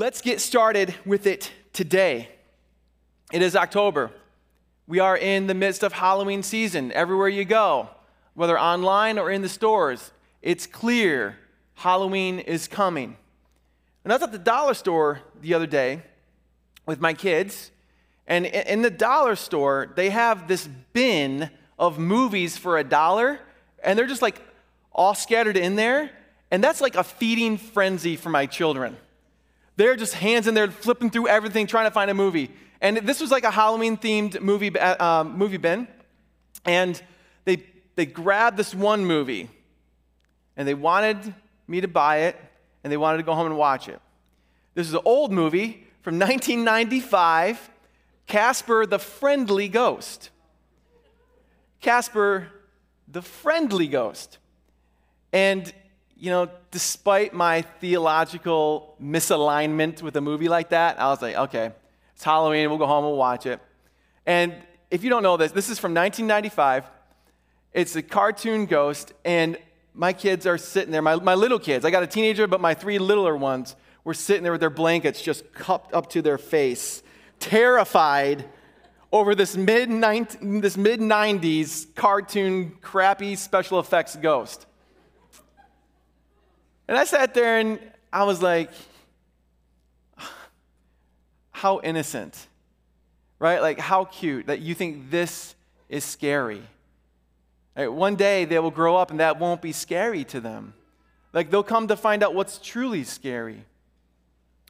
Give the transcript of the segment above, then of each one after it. Let's get started with it today. It is October. We are in the midst of Halloween season. Everywhere you go, whether online or in the stores, it's clear Halloween is coming. And I was at the dollar store the other day with my kids, and in the dollar store, they have this bin of movies for $1, and they're just like all scattered in there, and that's like a feeding frenzy for my children. They're just hands in there, flipping through everything, trying to find a movie. And this was like a Halloween-themed movie bin, and they grabbed this one movie, and they wanted me to buy it, and they wanted to go home and watch it. This is an old movie from 1995, Casper the Friendly Ghost. Casper the Friendly Ghost. And, you know, despite my theological misalignment with a movie like that, I was like, okay, it's Halloween, we'll go home and watch it. And if you don't know this, this is from 1995. It's a cartoon ghost, and my kids are sitting there, my little kids. I got a teenager, but my three littler ones were sitting there with their blankets just cupped up to their face, terrified over this mid-90s cartoon crappy special effects ghost. And I sat there and I was like, how innocent, right? Like, how cute that you think this is scary. Right, one day they will grow up and that won't be scary to them. Like, they'll come to find out what's truly scary.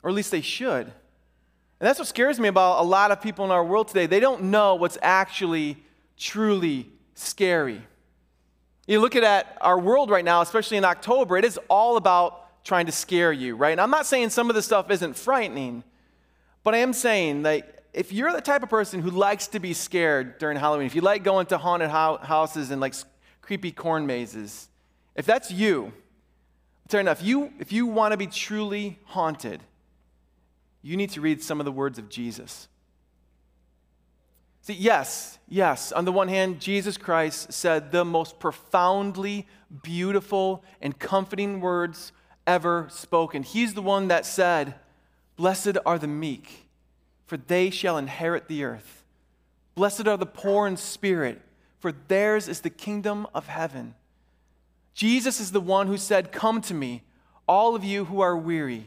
Or at least they should. And that's what scares me about a lot of people in our world today. They don't know what's actually truly scary. You look at our world right now, especially in October, it is all about trying to scare you, right? And I'm not saying some of the stuff isn't frightening, but I am saying, like, if you're the type of person who likes to be scared during Halloween, if you like going to haunted houses and like creepy corn mazes, if that's you, fair enough, if you want to be truly haunted, you need to read some of the words of Jesus. See, yes, on the one hand, Jesus Christ said the most profoundly beautiful and comforting words ever spoken. He's the one that said, "Blessed are the meek, for they shall inherit the earth. Blessed are the poor in spirit, for theirs is the kingdom of heaven." Jesus is the one who said, "Come to me, all of you who are weary,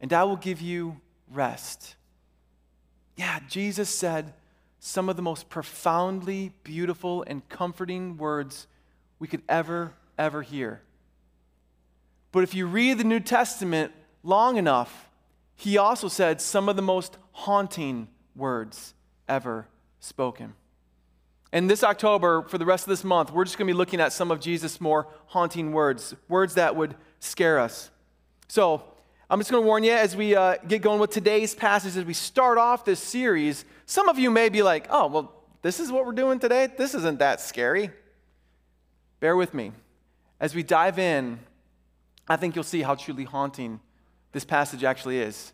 and I will give you rest." Yeah, Jesus said some of the most profoundly beautiful and comforting words we could ever hear. But if you read the New Testament long enough, he also said some of the most haunting words ever spoken. And this October, for the rest of this month, we're just going to be looking at some of Jesus' more haunting words, words that would scare us. So I'm just going to warn you as we get going with today's passage, as we start off this series, some of you may be like, oh, well, this is what we're doing today? This isn't that scary. Bear with me. As we dive in, I think you'll see how truly haunting this passage actually is.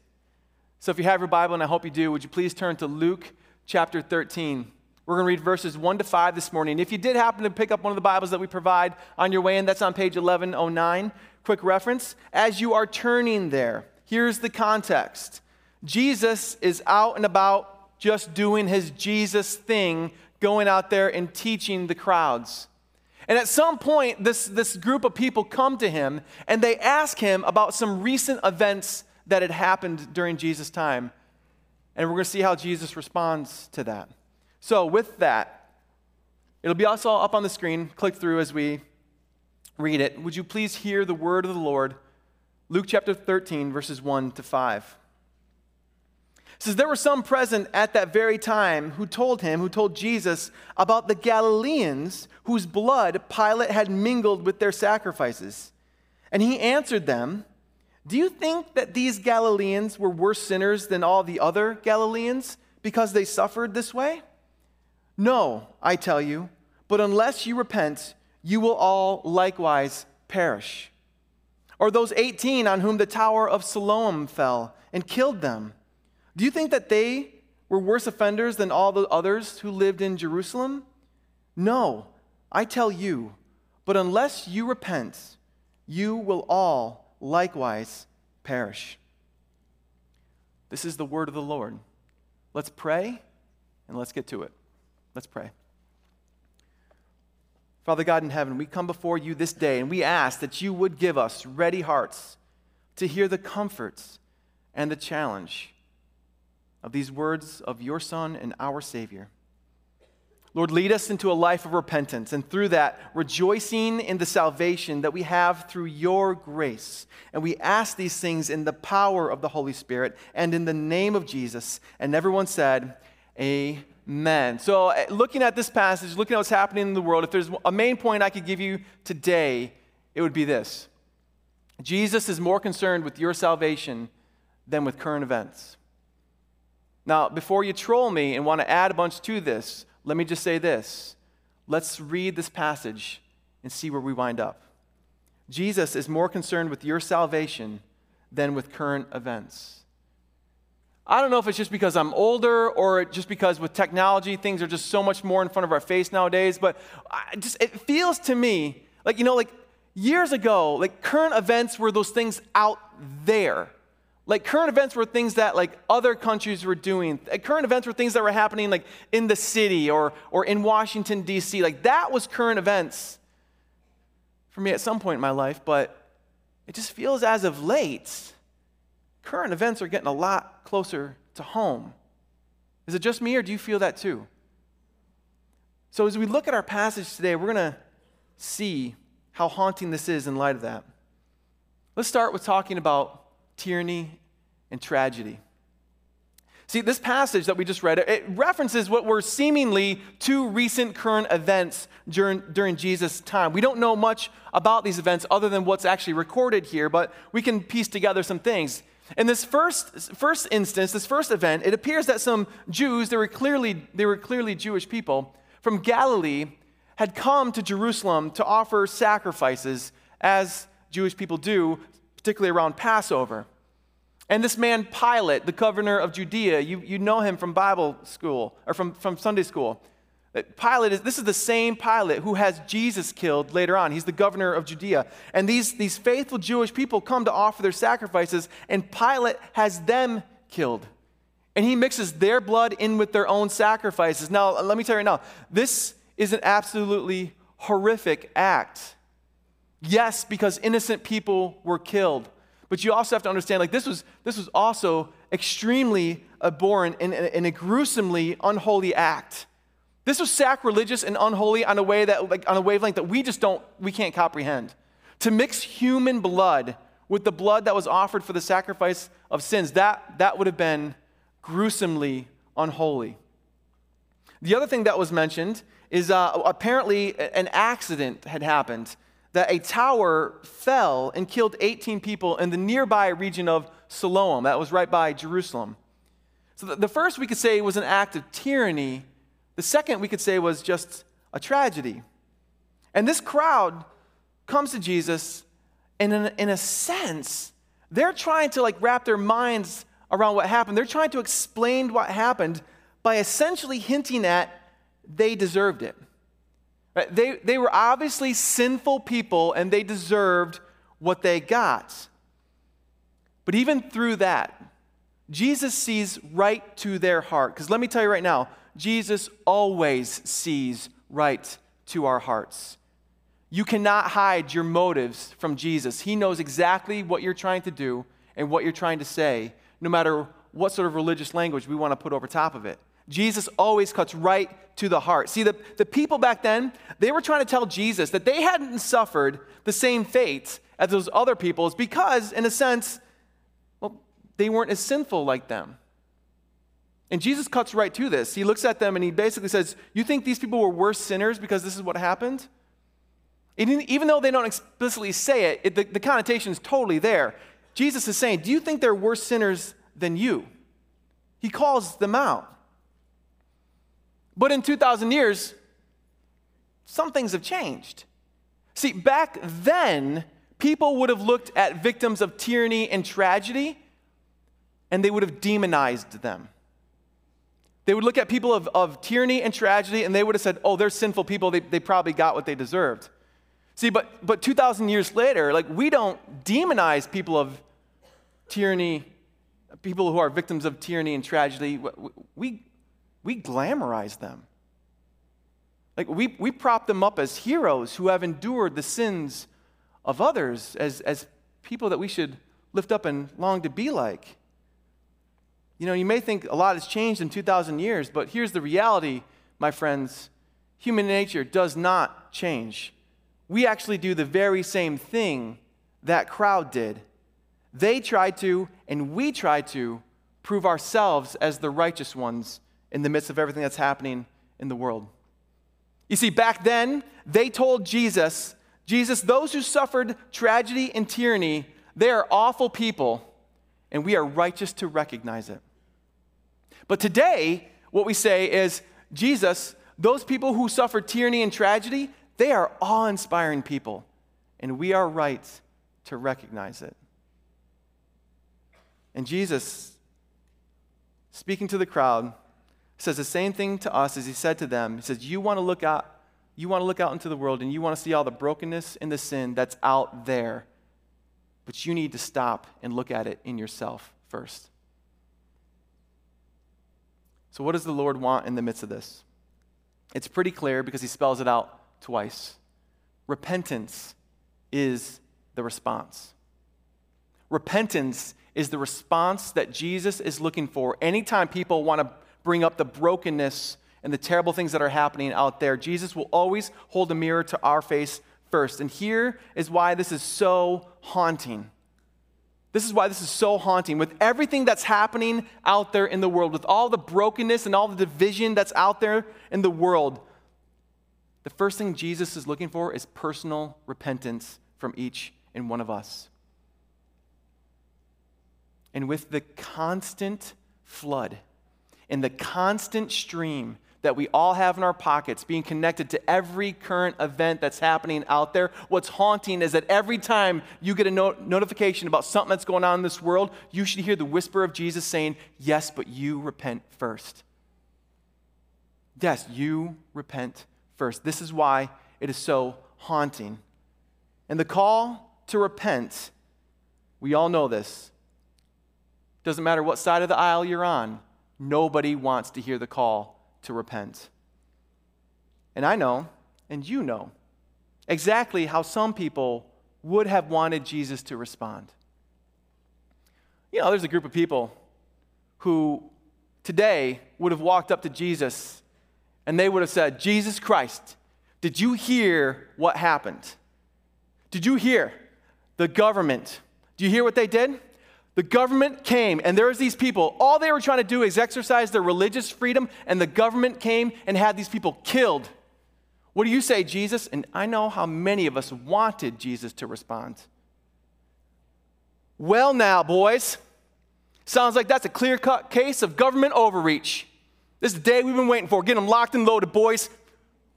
So if you have your Bible, and I hope you do, would you please turn to Luke chapter 13. We're going to read verses 1 to 5 this morning. If you did happen to pick up one of the Bibles that we provide on your way in, that's on page 1109. Quick reference. As you are turning there, here's the context. Jesus is out and about just doing his Jesus thing, going out there and teaching the crowds. And at some point, this group of people come to him, and they ask him about some recent events that had happened during Jesus' time. And we're going to see how Jesus responds to that. So with that, it'll be also up on the screen. Click through as we read it. Would you please hear the word of the Lord? Luke chapter 13, verses 1 to 5. It says, "There were some present at that very time who told Jesus about the Galileans whose blood Pilate had mingled with their sacrifices. And he answered them, 'Do you think that these Galileans were worse sinners than all the other Galileans because they suffered this way? No, I tell you, but unless you repent, you will all likewise perish. Or those 18 on whom the tower of Siloam fell and killed them. Do you think that they were worse offenders than all the others who lived in Jerusalem? No, I tell you, but unless you repent, you will all likewise perish.' This is the word of the Lord. Let's pray and let's get to it. Let's pray. Father God in heaven, we come before you this day and we ask that you would give us ready hearts to hear the comforts and the challenge of these words of your Son and our Savior. Lord, lead us into a life of repentance, and through that, rejoicing in the salvation that we have through your grace. And we ask these things in the power of the Holy Spirit and in the name of Jesus. And everyone said, Amen. So looking at this passage, looking at what's happening in the world, if there's a main point I could give you today, it would be this. Jesus is more concerned with your salvation than with current events. Now, before you troll me and want to add a bunch to this, let me just say this. Let's read this passage and see where we wind up. Jesus is more concerned with your salvation than with current events. I don't know if it's just because I'm older or just because with technology, things are just so much more in front of our face nowadays, but it feels to me like, years ago, current events were those things out there. Current events were things that, other countries were doing. Current events were things that were happening, in the city or in Washington, D.C. That was current events for me at some point in my life, but it just feels as of late, current events are getting a lot closer to home. Is it just me, or do you feel that too? So as we look at our passage today, we're going to see how haunting this is in light of that. Let's start with talking about tyranny and tragedy. See, this passage that we just read, it references what were seemingly two recent current events during Jesus' time. We don't know much about these events other than what's actually recorded here, but we can piece together some things. In this first instance, this first event, it appears that some Jews, they were clearly Jewish people, from Galilee had come to Jerusalem to offer sacrifices, as Jewish people do, particularly around Passover. And this man Pilate, the governor of Judea, you know him from Bible school, or from Sunday school. Pilate this is the same Pilate who has Jesus killed later on. He's the governor of Judea. And these faithful Jewish people come to offer their sacrifices, and Pilate has them killed. And he mixes their blood in with their own sacrifices. Now, let me tell you right now, this is an absolutely horrific act. Yes, because innocent people were killed. But you also have to understand, this was also extremely abhorrent and a gruesomely unholy act. This was sacrilegious and unholy on a way that, on a wavelength that we can't comprehend. To mix human blood with the blood that was offered for the sacrifice of sins, that would have been gruesomely unholy. The other thing that was mentioned is apparently an accident had happened, that a tower fell and killed 18 people in the nearby region of Siloam. That was right by Jerusalem. So the first we could say was an act of tyranny. The second we could say was just a tragedy. And this crowd comes to Jesus, and in a sense, they're trying to wrap their minds around what happened. They're trying to explain what happened by essentially hinting at they deserved it. They were obviously sinful people, and they deserved what they got. But even through that, Jesus sees right to their heart. Because let me tell you right now, Jesus always sees right to our hearts. You cannot hide your motives from Jesus. He knows exactly what you're trying to do and what you're trying to say, no matter what sort of religious language we want to put over top of it. Jesus always cuts right to the heart. See, the people back then, they were trying to tell Jesus that they hadn't suffered the same fate as those other peoples because, in a sense, they weren't as sinful like them. And Jesus cuts right to this. He looks at them and he basically says, you think these people were worse sinners because this is what happened? And even though they don't explicitly say it, the connotation is totally there. Jesus is saying, do you think they're worse sinners than you? He calls them out. But in 2,000 years, some things have changed. See, back then, people would have looked at victims of tyranny and tragedy, and they would have demonized them. They would look at people of tyranny and tragedy, and they would have said, oh, they're sinful people. They probably got what they deserved. See, but 2,000 years later, we don't demonize people of tyranny people who are victims of tyranny and tragedy, we glamorize them. Like we prop them up as heroes who have endured the sins of others, as people that we should lift up and long to be like. You know, you may think a lot has changed in 2,000 years, but here's the reality, my friends. Human nature does not change. We actually do the very same thing that crowd did. They tried to, and we try to, prove ourselves as the righteous ones in the midst of everything that's happening in the world. You see, back then, they told Jesus, those who suffered tragedy and tyranny, they are awful people, and we are righteous to recognize it. But today, what we say is, Jesus, those people who suffer tyranny and tragedy, they are awe-inspiring people, and we are right to recognize it. And Jesus, speaking to the crowd, says the same thing to us as he said to them. He says, you want to look out into the world, and you want to see all the brokenness and the sin that's out there, but you need to stop and look at it in yourself first. So what does the Lord want in the midst of this? It's pretty clear because he spells it out twice. Repentance is the response. Repentance is the response that Jesus is looking for. Anytime people want to bring up the brokenness and the terrible things that are happening out there, Jesus will always hold a mirror to our face first. And here is why this is so haunting. This is why this is so haunting. With everything that's happening out there in the world, with all the brokenness and all the division that's out there in the world, the first thing Jesus is looking for is personal repentance from each and one of us. And with the constant flood and the constant stream that we all have in our pockets, being connected to every current event that's happening out there, what's haunting is that every time you get a notification about something that's going on in this world, you should hear the whisper of Jesus saying, yes, but you repent first. Yes, you repent first. This is why it is so haunting. And the call to repent, we all know this. Doesn't matter what side of the aisle you're on, nobody wants to hear the call to repent. And I know, and you know, exactly how some people would have wanted Jesus to respond. You know, there's a group of people who today would have walked up to Jesus and they would have said, Jesus Christ, did you hear what happened? Did you hear the government? Do you hear what they did? The government came, and there was these people. All they were trying to do is exercise their religious freedom, and the government came and had these people killed. What do you say, Jesus? And I know how many of us wanted Jesus to respond. Well now, boys, sounds like that's a clear-cut case of government overreach. This is the day we've been waiting for. Get them locked and loaded, boys.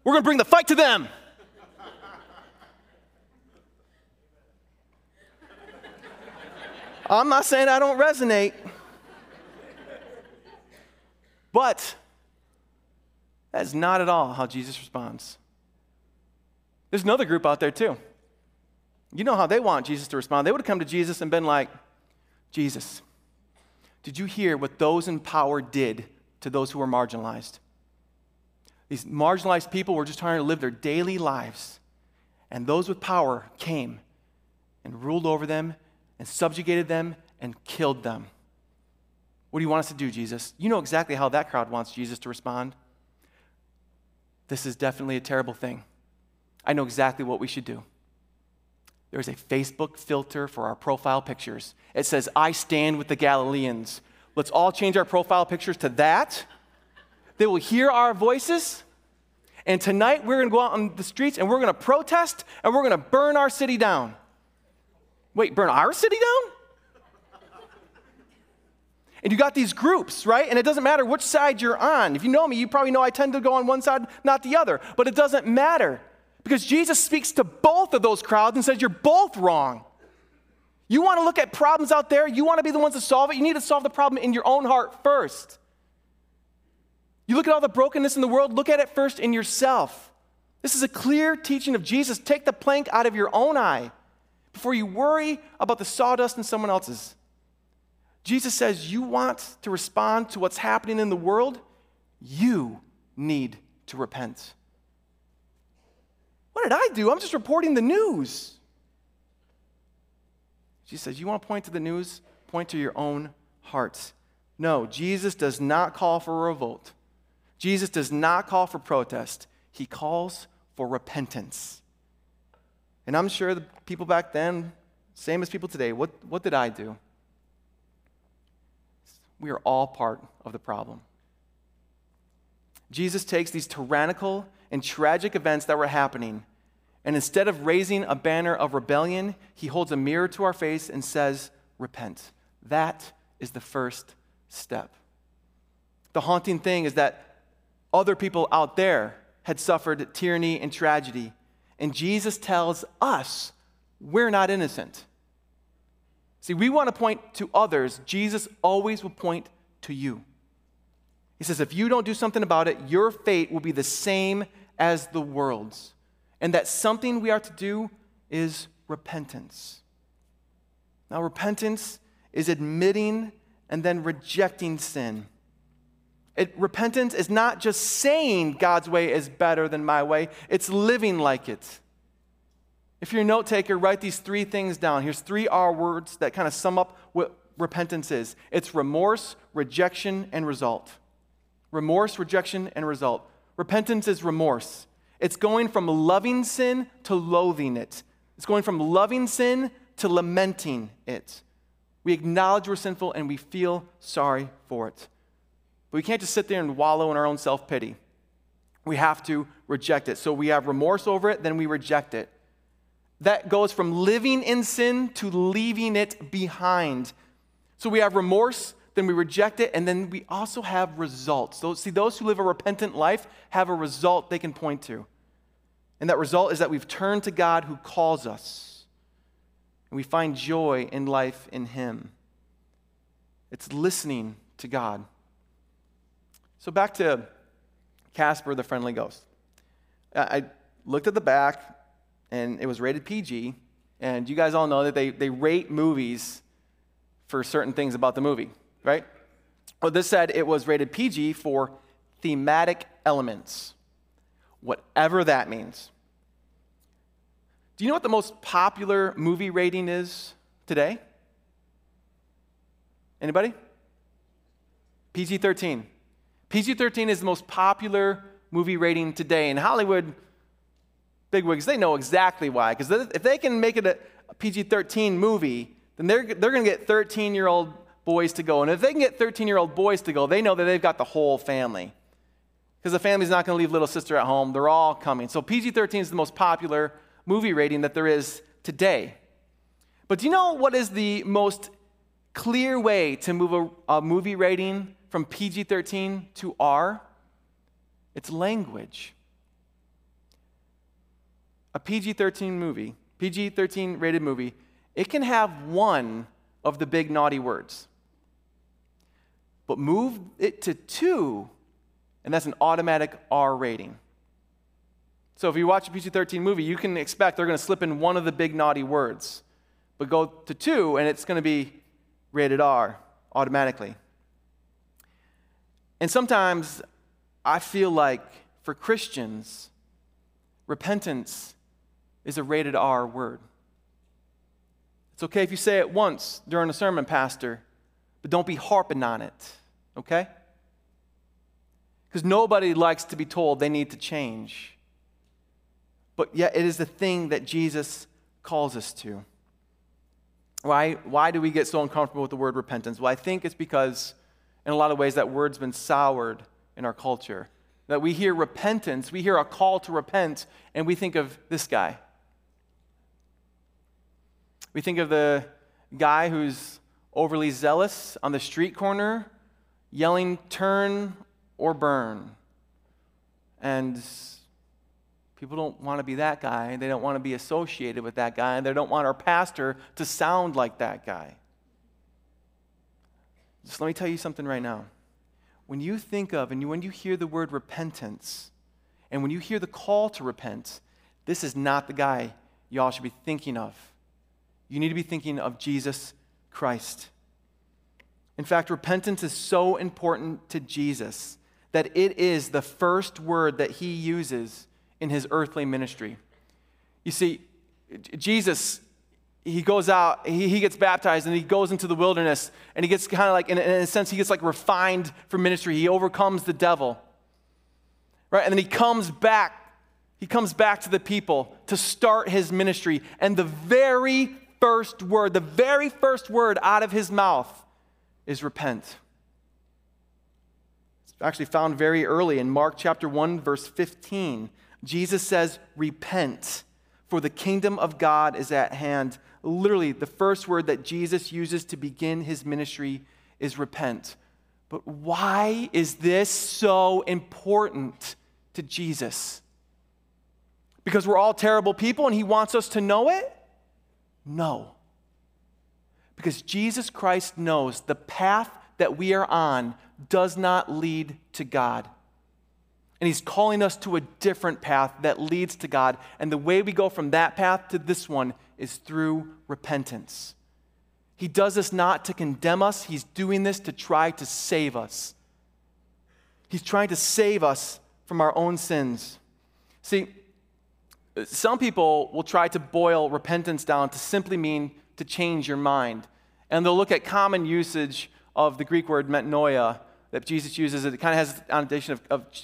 We're going to bring the fight to them. I'm not saying I don't resonate, but that's not at all how Jesus responds. There's another group out there too. You know how they want Jesus to respond. They would have come to Jesus and been like, Jesus, did you hear what those in power did to those who were marginalized? These marginalized people were just trying to live their daily lives, and those with power came and ruled over them and subjugated them and killed them. What do you want us to do, Jesus? You know exactly how that crowd wants Jesus to respond. This is definitely a terrible thing. I know exactly what we should do. There is a Facebook filter for our profile pictures. It says, I stand with the Galileans. Let's all change our profile pictures to that. They will hear our voices. And tonight we're going to go out on the streets and we're going to protest and we're going to burn our city down. Wait, burn our city down? And you got these groups, right? And it doesn't matter which side you're on. If you know me, you probably know I tend to go on one side, not the other. But it doesn't matter because Jesus speaks to both of those crowds and says, you're both wrong. You want to look at problems out there. You want to be the ones to solve it. You need to solve the problem in your own heart first. You look at all the brokenness in the world, look at it first in yourself. This is a clear teaching of Jesus. Take the plank out of your own eye before you worry about the sawdust in someone else's. Jesus says, you want to respond to what's happening in the world? You need to repent. What did I do? I'm just reporting the news. Jesus says, you want to point to the news? Point to your own hearts. No, Jesus does not call for a revolt. Jesus does not call for protest. He calls for repentance. And I'm sure the people back then, same as people today, what did I do? We are all part of the problem. Jesus takes these tyrannical and tragic events that were happening, and instead of raising a banner of rebellion, he holds a mirror to our face and says, repent. That is the first step. The haunting thing is that other people out there had suffered tyranny and tragedy, and Jesus tells us we're not innocent. See, we want to point to others. Jesus always will point to you. He says, if you don't do something about it, your fate will be the same as the world's. And that something we are to do is repentance. Now, repentance is admitting and then rejecting sin. Repentance is not just saying God's way is better than my way. It's living like it. If you're a note taker, write these three things down. Here's three R words that kind of sum up what repentance is. It's remorse, rejection, and result. Remorse, rejection, and result. Repentance is remorse. It's going from loving sin to loathing it. It's going from loving sin to lamenting it. We acknowledge we're sinful and we feel sorry for it. But we can't just sit there and wallow in our own self-pity. We have to reject it. So we have remorse over it, then we reject it. That goes from living in sin to leaving it behind. So we have remorse, then we reject it, and then we also have results. So, see, those who live a repentant life have a result they can point to. And that result is that we've turned to God who calls us. And we find joy in life in Him. It's listening to God. So back to Casper the Friendly Ghost. I looked at the back, and it was rated PG, and you guys all know that they rate movies for certain things about the movie, right? Well, this said it was rated PG for thematic elements, whatever that means. Do you know what the most popular movie rating is today? Anybody? PG-13. PG-13 is the most popular movie rating today, in Hollywood. Bigwigs, they know exactly why. Because if they can make it a PG-13 movie, then they're going to get 13-year-old boys to go. And if they can get 13-year-old boys to go, they know that they've got the whole family. Because the family's not going to leave little sister at home. They're all coming. So PG-13 is the most popular movie rating that there is today. But do you know what is the most clear way to move a movie rating from PG-13 to R? It's language. A PG-13 movie, PG-13 rated movie, it can have one of the big naughty words. But move it to two, and that's an automatic R rating. So if you watch a PG-13 movie, you can expect they're going to slip in one of the big naughty words. But go to two, and it's going to be rated R automatically. And sometimes I feel like for Christians, repentance is a rated R word. It's okay if you say it once during a sermon, Pastor, but don't be harping on it, okay? Because nobody likes to be told they need to change. But yet it is the thing that Jesus calls us to. Why do we get so uncomfortable with the word repentance? Well, I think it's because in a lot of ways that word's been soured in our culture. That we hear repentance, we hear a call to repent, and we think of this guy. We think of the guy who's overly zealous on the street corner, yelling, turn or burn. And people don't want to be that guy, they don't want to be associated with that guy, and they don't want our pastor to sound like that guy. Just let me tell you something right now. When you think of and when you hear the word repentance, and when you hear the call to repent, this is not the guy y'all should be thinking of. You need to be thinking of Jesus Christ. In fact, repentance is so important to Jesus that it is the first word that he uses in his earthly ministry. You see, Jesus, he goes out, he gets baptized, and he goes into the wilderness, and he gets kind of like, in a sense, he gets like refined for ministry. He overcomes the devil, right? And then he comes back to the people to start his ministry, and the very first word out of his mouth is repent. It's actually found very early in Mark chapter 1, verse 15. Jesus says, repent, for the kingdom of God is at hand. Literally, the first word that Jesus uses to begin his ministry is repent. But why is this so important to Jesus? Because we're all terrible people and he wants us to know it? No. Because Jesus Christ knows the path that we are on does not lead to God. And he's calling us to a different path that leads to God. And the way we go from that path to this one is through repentance. He does this not to condemn us. He's doing this to try to save us. He's trying to save us from our own sins. See, some people will try to boil repentance down to simply mean to change your mind. And they'll look at common usage of the Greek word metanoia, that Jesus uses. It kind of has the annotation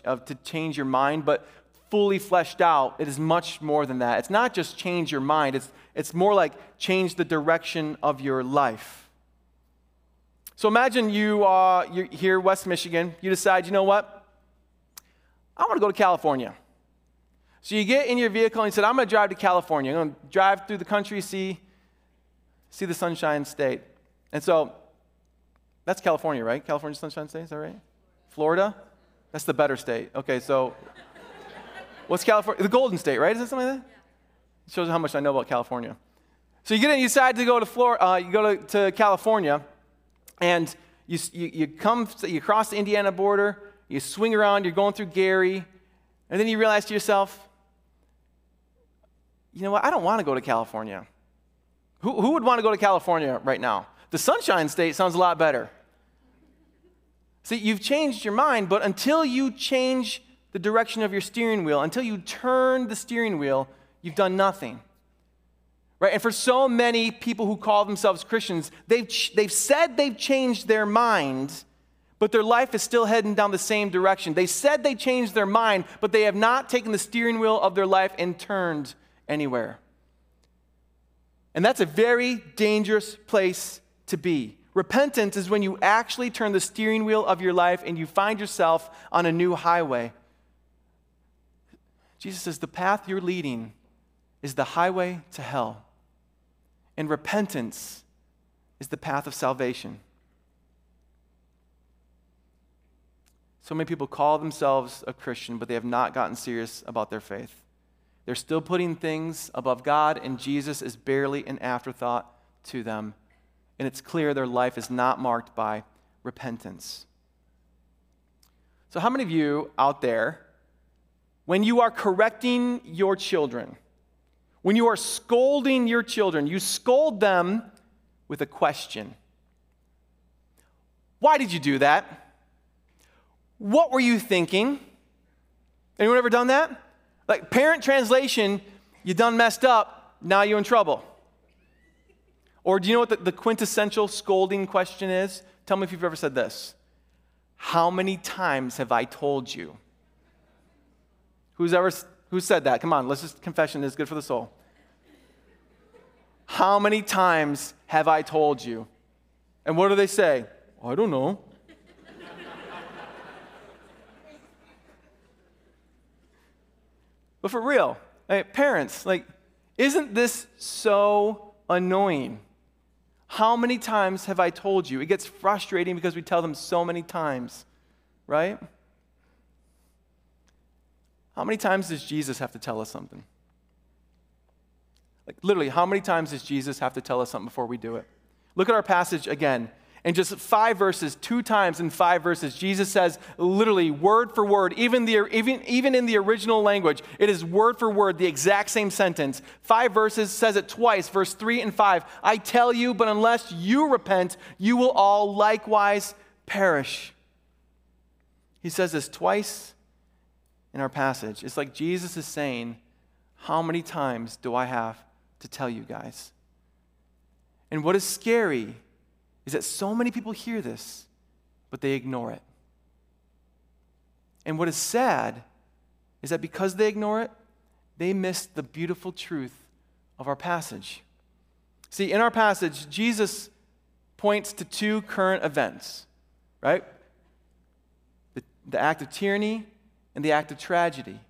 of to change your mind, but fully fleshed out, it is much more than that. It's not just change your mind. It's more like change the direction of your life. So imagine you're here, West Michigan. You decide, you know what? I want to go to California. So you get in your vehicle and you said, I'm going to drive to California. I'm going to drive through the country, see the Sunshine State. And so that's California, right? California Sunshine State, is that right? Florida? That's the better state. Okay, so what's California? The Golden State, right? Is that something like that? It shows how much I know about California. So you get in, you decide to go to Florida, you go to California, and you cross the Indiana border, you swing around, you're going through Gary, and then you realize to yourself, you know what? I don't want to go to California. Who would want to go to California right now? The Sunshine State sounds a lot better. See, you've changed your mind, but until you change the direction of your steering wheel, until you turn the steering wheel, you've done nothing. Right? And for so many people who call themselves Christians, they've said they've changed their mind, but their life is still heading down the same direction. They said they changed their mind, but they have not taken the steering wheel of their life and turned anywhere. And that's a very dangerous place to be. Repentance is when you actually turn the steering wheel of your life and you find yourself on a new highway. Jesus says the path you're leading is the highway to hell. And repentance is the path of salvation. So many people call themselves a Christian, but they have not gotten serious about their faith. They're still putting things above God, and Jesus is barely an afterthought to them. And it's clear their life is not marked by repentance. So how many of you out there, when you are correcting your children, when you are scolding your children, you scold them with a question? Why did you do that? What were you thinking? Anyone ever done that? Like Parent Translation, you done messed up, now you're in trouble. Or do you know what the quintessential scolding question is? Tell me if you've ever said this. How many times have I told you? Who said that? Come on, let's just, confession is good for the soul. How many times have I told you? And what do they say? I don't know. But for real, like parents, like, isn't this so annoying? How many times have I told you? It gets frustrating because we tell them so many times, right? How many times does Jesus have to tell us something? Like, literally, how many times does Jesus have to tell us something before we do it? Look at our passage again. In just 5 verses, 2 times in 5 verses, Jesus says literally word for word, even in the original language, it is word for word, the exact same sentence. 5 verses, says it twice, verse 3 and 5. I tell you, but unless you repent, you will all likewise perish. He says this twice in our passage. It's like Jesus is saying, how many times do I have to tell you guys? And what is scary is that so many people hear this, but they ignore it. And what is sad is that because they ignore it, they miss the beautiful truth of our passage. See, in our passage, Jesus points to 2 current events, right? The act of tyranny and the act of tragedy.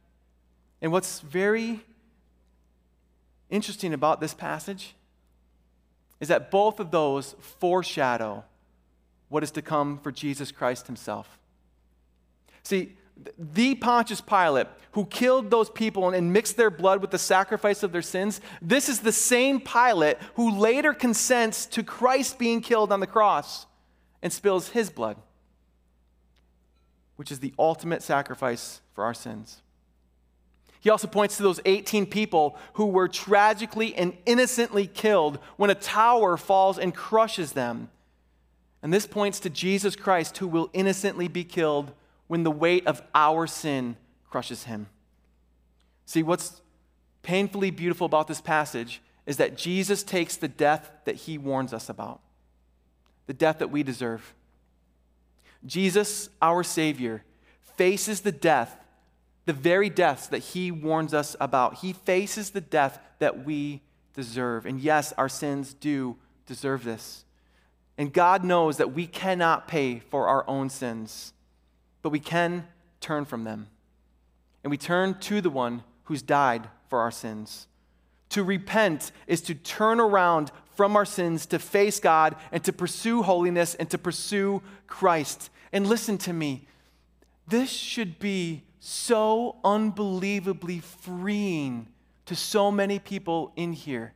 And what's very interesting about this passage is that both of those foreshadow what is to come for Jesus Christ himself. See, the Pontius Pilate who killed those people and mixed their blood with the sacrifice of their sins, this is the same Pilate who later consents to Christ being killed on the cross and spills his blood, which is the ultimate sacrifice for our sins. He also points to those 18 people who were tragically and innocently killed when a tower falls and crushes them. And this points to Jesus Christ, who will innocently be killed when the weight of our sin crushes him. See, what's painfully beautiful about this passage is that Jesus takes the death that he warns us about, the death that we deserve. Jesus, our Savior, faces the death, the very deaths that he warns us about. He faces the death that we deserve. And yes, our sins do deserve this. And God knows that we cannot pay for our own sins, but we can turn from them. And we turn to the one who's died for our sins. To repent is to turn around from our sins, to face God, and to pursue holiness, and to pursue Christ. And listen to me, this should be so unbelievably freeing to so many people in here.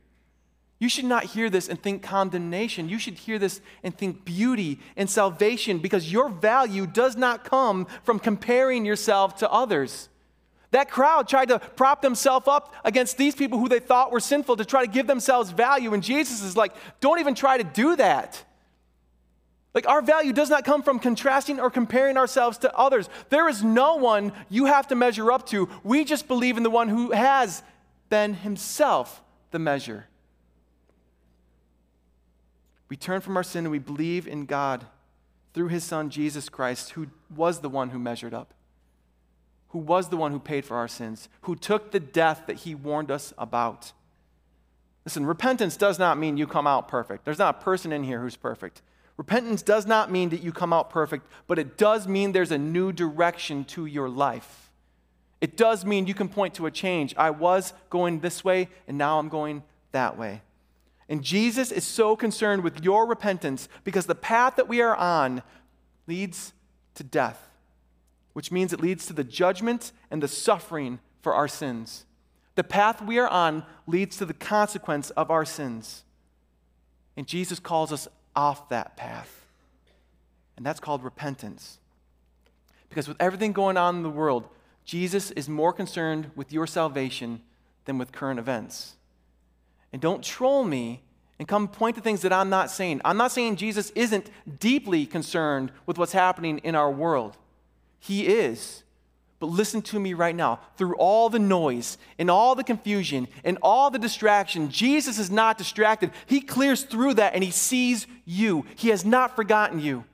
You should not hear this and think condemnation. You should hear this and think beauty and salvation, because your value does not come from comparing yourself to others. That crowd tried to prop themselves up against these people who they thought were sinful to try to give themselves value. And Jesus is like, don't even try to do that. Like, our value does not come from contrasting or comparing ourselves to others. There is no one you have to measure up to. We just believe in the one who has been himself the measure. We turn from our sin and we believe in God through his Son, Jesus Christ, who was the one who measured up, who was the one who paid for our sins, who took the death that he warned us about. Listen, repentance does not mean you come out perfect. There's not a person in here who's perfect. Repentance does not mean that you come out perfect, but it does mean there's a new direction to your life. It does mean you can point to a change. I was going this way, and now I'm going that way. And Jesus is so concerned with your repentance because the path that we are on leads to death, which means it leads to the judgment and the suffering for our sins. The path we are on leads to the consequence of our sins. And Jesus calls us off that path. And that's called repentance. Because with everything going on in the world, Jesus is more concerned with your salvation than with current events. And don't troll me and come point to things that I'm not saying. I'm not saying Jesus isn't deeply concerned with what's happening in our world. He is. But listen to me right now. Through all the noise and all the confusion and all the distraction, Jesus is not distracted. He clears through that and he sees you. He has not forgotten you.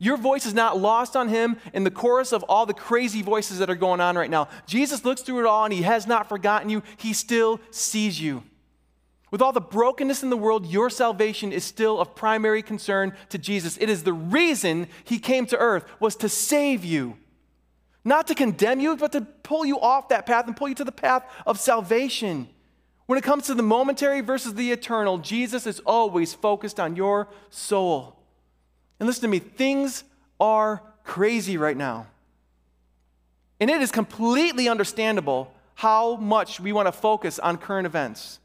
Your voice is not lost on him in the chorus of all the crazy voices that are going on right now. Jesus looks through it all and he has not forgotten you. He still sees you. With all the brokenness in the world, your salvation is still of primary concern to Jesus. It is the reason he came to earth, was to save you. Not to condemn you, but to pull you off that path and pull you to the path of salvation. When it comes to the momentary versus the eternal, Jesus is always focused on your soul. And listen to me, things are crazy right now. And it is completely understandable how much we want to focus on current events.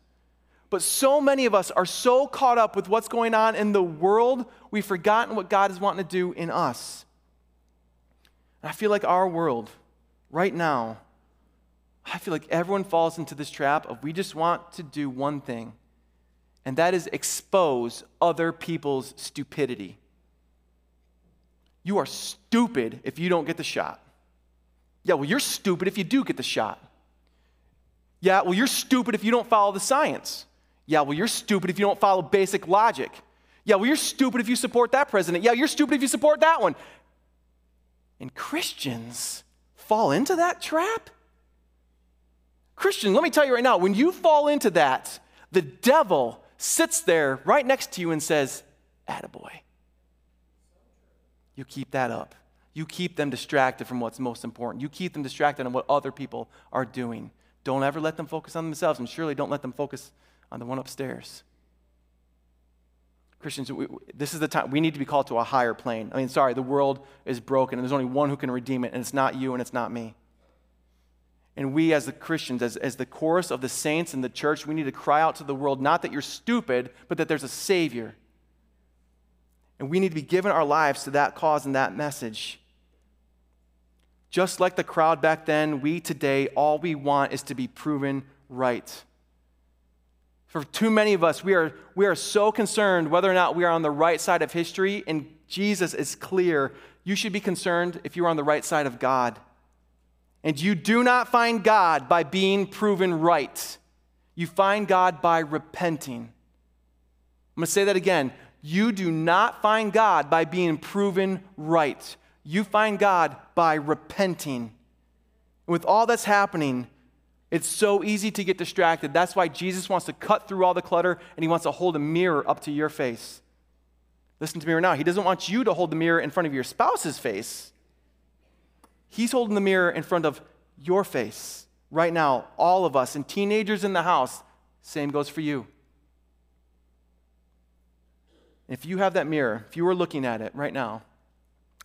But so many of us are so caught up with what's going on in the world, we've forgotten what God is wanting to do in us. And I feel like our world right now, I feel like everyone falls into this trap of we just want to do one thing, and that is expose other people's stupidity. You are stupid if you don't get the shot. Yeah, well, you're stupid if you do get the shot. Yeah, well, you're stupid if you don't follow the science. Yeah, well, you're stupid if you don't follow basic logic. Yeah, well, you're stupid if you support that president. Yeah, you're stupid if you support that one. And Christians fall into that trap? Christian, let me tell you right now, when you fall into that, the devil sits there right next to you and says, attaboy. You keep that up. You keep them distracted from what's most important. You keep them distracted on what other people are doing. Don't ever let them focus on themselves, and surely don't let them focus on the one upstairs. Christians, this is the time we need to be called to a higher plane. I mean, sorry, the world is broken, and there's only one who can redeem it, and it's not you and it's not me. And we as the Christians, as the chorus of the saints in the church, we need to cry out to the world, not that you're stupid, but that there's a Savior. And we need to be giving our lives to that cause and that message. Just like the crowd back then, we today, all we want is to be proven right. For too many of us, we are so concerned whether or not we are on the right side of history, and Jesus is clear. You should be concerned if you are on the right side of God. And you do not find God by being proven right. You find God by repenting. I'm going to say that again. You do not find God by being proven right. You find God by repenting. And with all that's happening, it's so easy to get distracted. That's why Jesus wants to cut through all the clutter, and he wants to hold a mirror up to your face. Listen to me right now. He doesn't want you to hold the mirror in front of your spouse's face. He's holding the mirror in front of your face right now, all of us, and teenagers in the house. Same goes for you. If you have that mirror, if you were looking at it right now,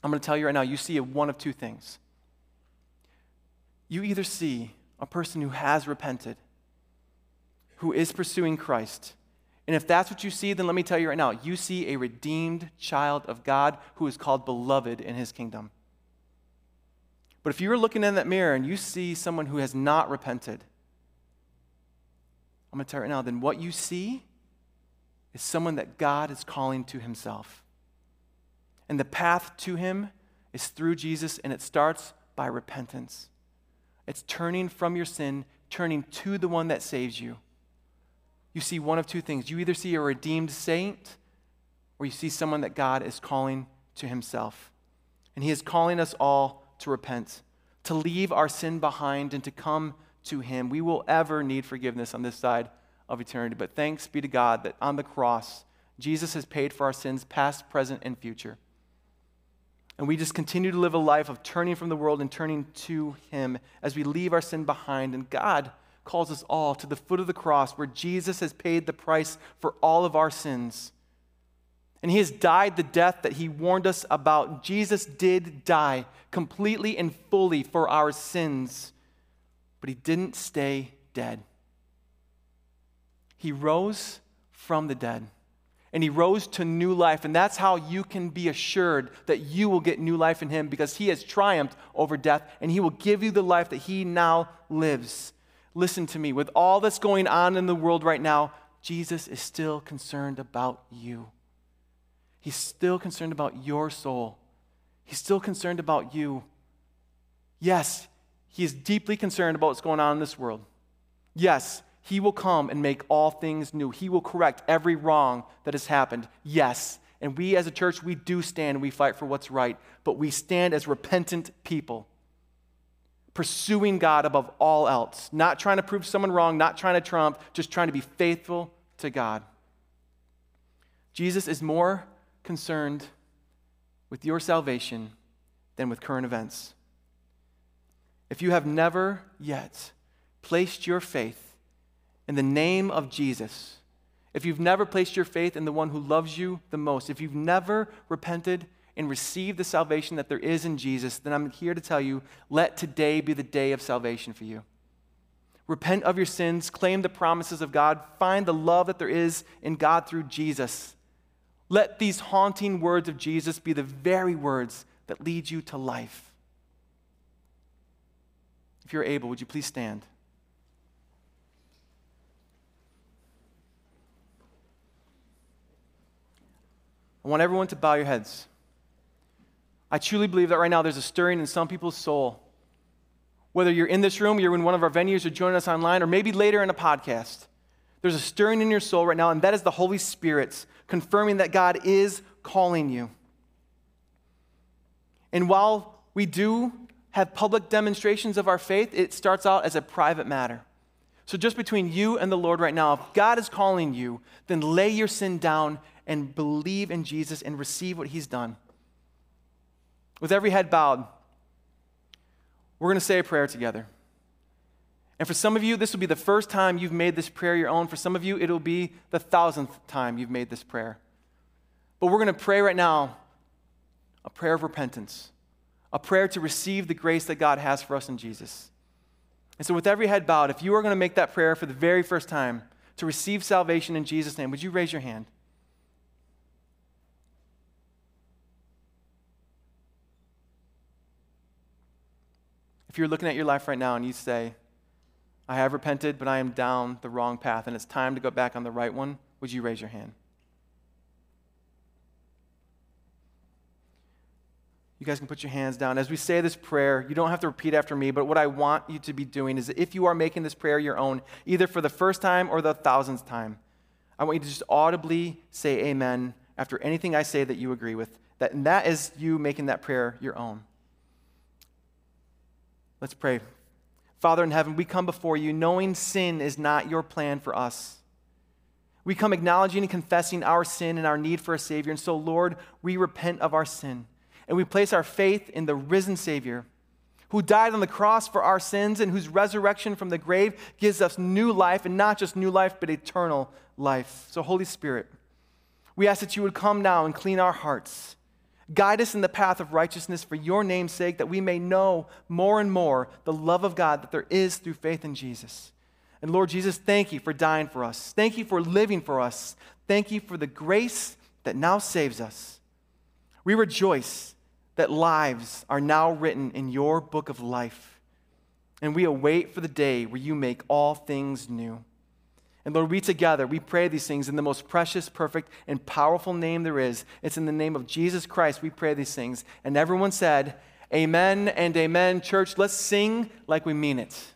I'm going to tell you right now, you see one of two things. You either see a person who has repented, who is pursuing Christ. And if that's what you see, then let me tell you right now, you see a redeemed child of God who is called beloved in his kingdom. But if you're looking in that mirror and you see someone who has not repented, I'm going to tell you right now, then what you see is someone that God is calling to himself. And the path to him is through Jesus, and it starts by repentance. It's turning from your sin, turning to the one that saves you. You see one of two things. You either see a redeemed saint, or you see someone that God is calling to himself. And he is calling us all to repent, to leave our sin behind, and to come to him. We will ever need forgiveness on this side of eternity, but thanks be to God that on the cross, Jesus has paid for our sins, past, present, and future. And we just continue to live a life of turning from the world and turning to him as we leave our sin behind. And God calls us all to the foot of the cross where Jesus has paid the price for all of our sins. And he has died the death that he warned us about. Jesus did die completely and fully for our sins, but he didn't stay dead. He rose from the dead. And he rose to new life, and that's how you can be assured that you will get new life in him, because he has triumphed over death, and he will give you the life that he now lives. Listen to me. With all that's going on in the world right now, Jesus is still concerned about you. He's still concerned about your soul. He's still concerned about you. Yes, he is deeply concerned about what's going on in this world. Yes, he will come and make all things new. He will correct every wrong that has happened. Yes, and we as a church, we do stand and we fight for what's right, but we stand as repentant people, pursuing God above all else, not trying to prove someone wrong, not trying to trump, just trying to be faithful to God. Jesus is more concerned with your salvation than with current events. If you have never yet placed your faith in the name of Jesus, if you've never placed your faith in the one who loves you the most, if you've never repented and received the salvation that there is in Jesus, then I'm here to tell you, let today be the day of salvation for you. Repent of your sins, claim the promises of God, find the love that there is in God through Jesus. Let these haunting words of Jesus be the very words that lead you to life. If you're able, would you please stand? I want everyone to bow your heads. I truly believe that right now there's a stirring in some people's soul. Whether you're in this room, you're in one of our venues, or joining us online, or maybe later in a podcast, there's a stirring in your soul right now, and that is the Holy Spirit's confirming that God is calling you. And while we do have public demonstrations of our faith, it starts out as a private matter. So just between you and the Lord right now, if God is calling you, then lay your sin down and believe in Jesus and receive what he's done. With every head bowed, we're going to say a prayer together. And for some of you, this will be the first time you've made this prayer your own. For some of you, it'll be the 1,000th time you've made this prayer. But we're going to pray right now a prayer of repentance, a prayer to receive the grace that God has for us in Jesus. And so with every head bowed, if you are going to make that prayer for the very first time to receive salvation in Jesus' name, would you raise your hand? If you're looking at your life right now and you say, I have repented, but I am down the wrong path, and it's time to go back on the right one, would you raise your hand? You guys can put your hands down. As we say this prayer, you don't have to repeat after me, but what I want you to be doing is if you are making this prayer your own, either for the first time or the 1,000th time, I want you to just audibly say amen after anything I say that you agree with. And that is you making that prayer your own. Let's pray. Father in heaven, we come before you knowing sin is not your plan for us. We come acknowledging and confessing our sin and our need for a Savior. And so, Lord, we repent of our sin. And we place our faith in the risen Savior who died on the cross for our sins and whose resurrection from the grave gives us new life, and not just new life, but eternal life. So, Holy Spirit, we ask that you would come now and clean our hearts. Guide us in the path of righteousness for your name's sake, that we may know more and more the love of God that there is through faith in Jesus. And Lord Jesus, thank you for dying for us. Thank you for living for us. Thank you for the grace that now saves us. We rejoice that lives are now written in your book of life. And we await for the day where you make all things new. And Lord, we together, we pray these things in the most precious, perfect, and powerful name there is. It's in the name of Jesus Christ we pray these things. And everyone said, amen and amen. Church, let's sing like we mean it.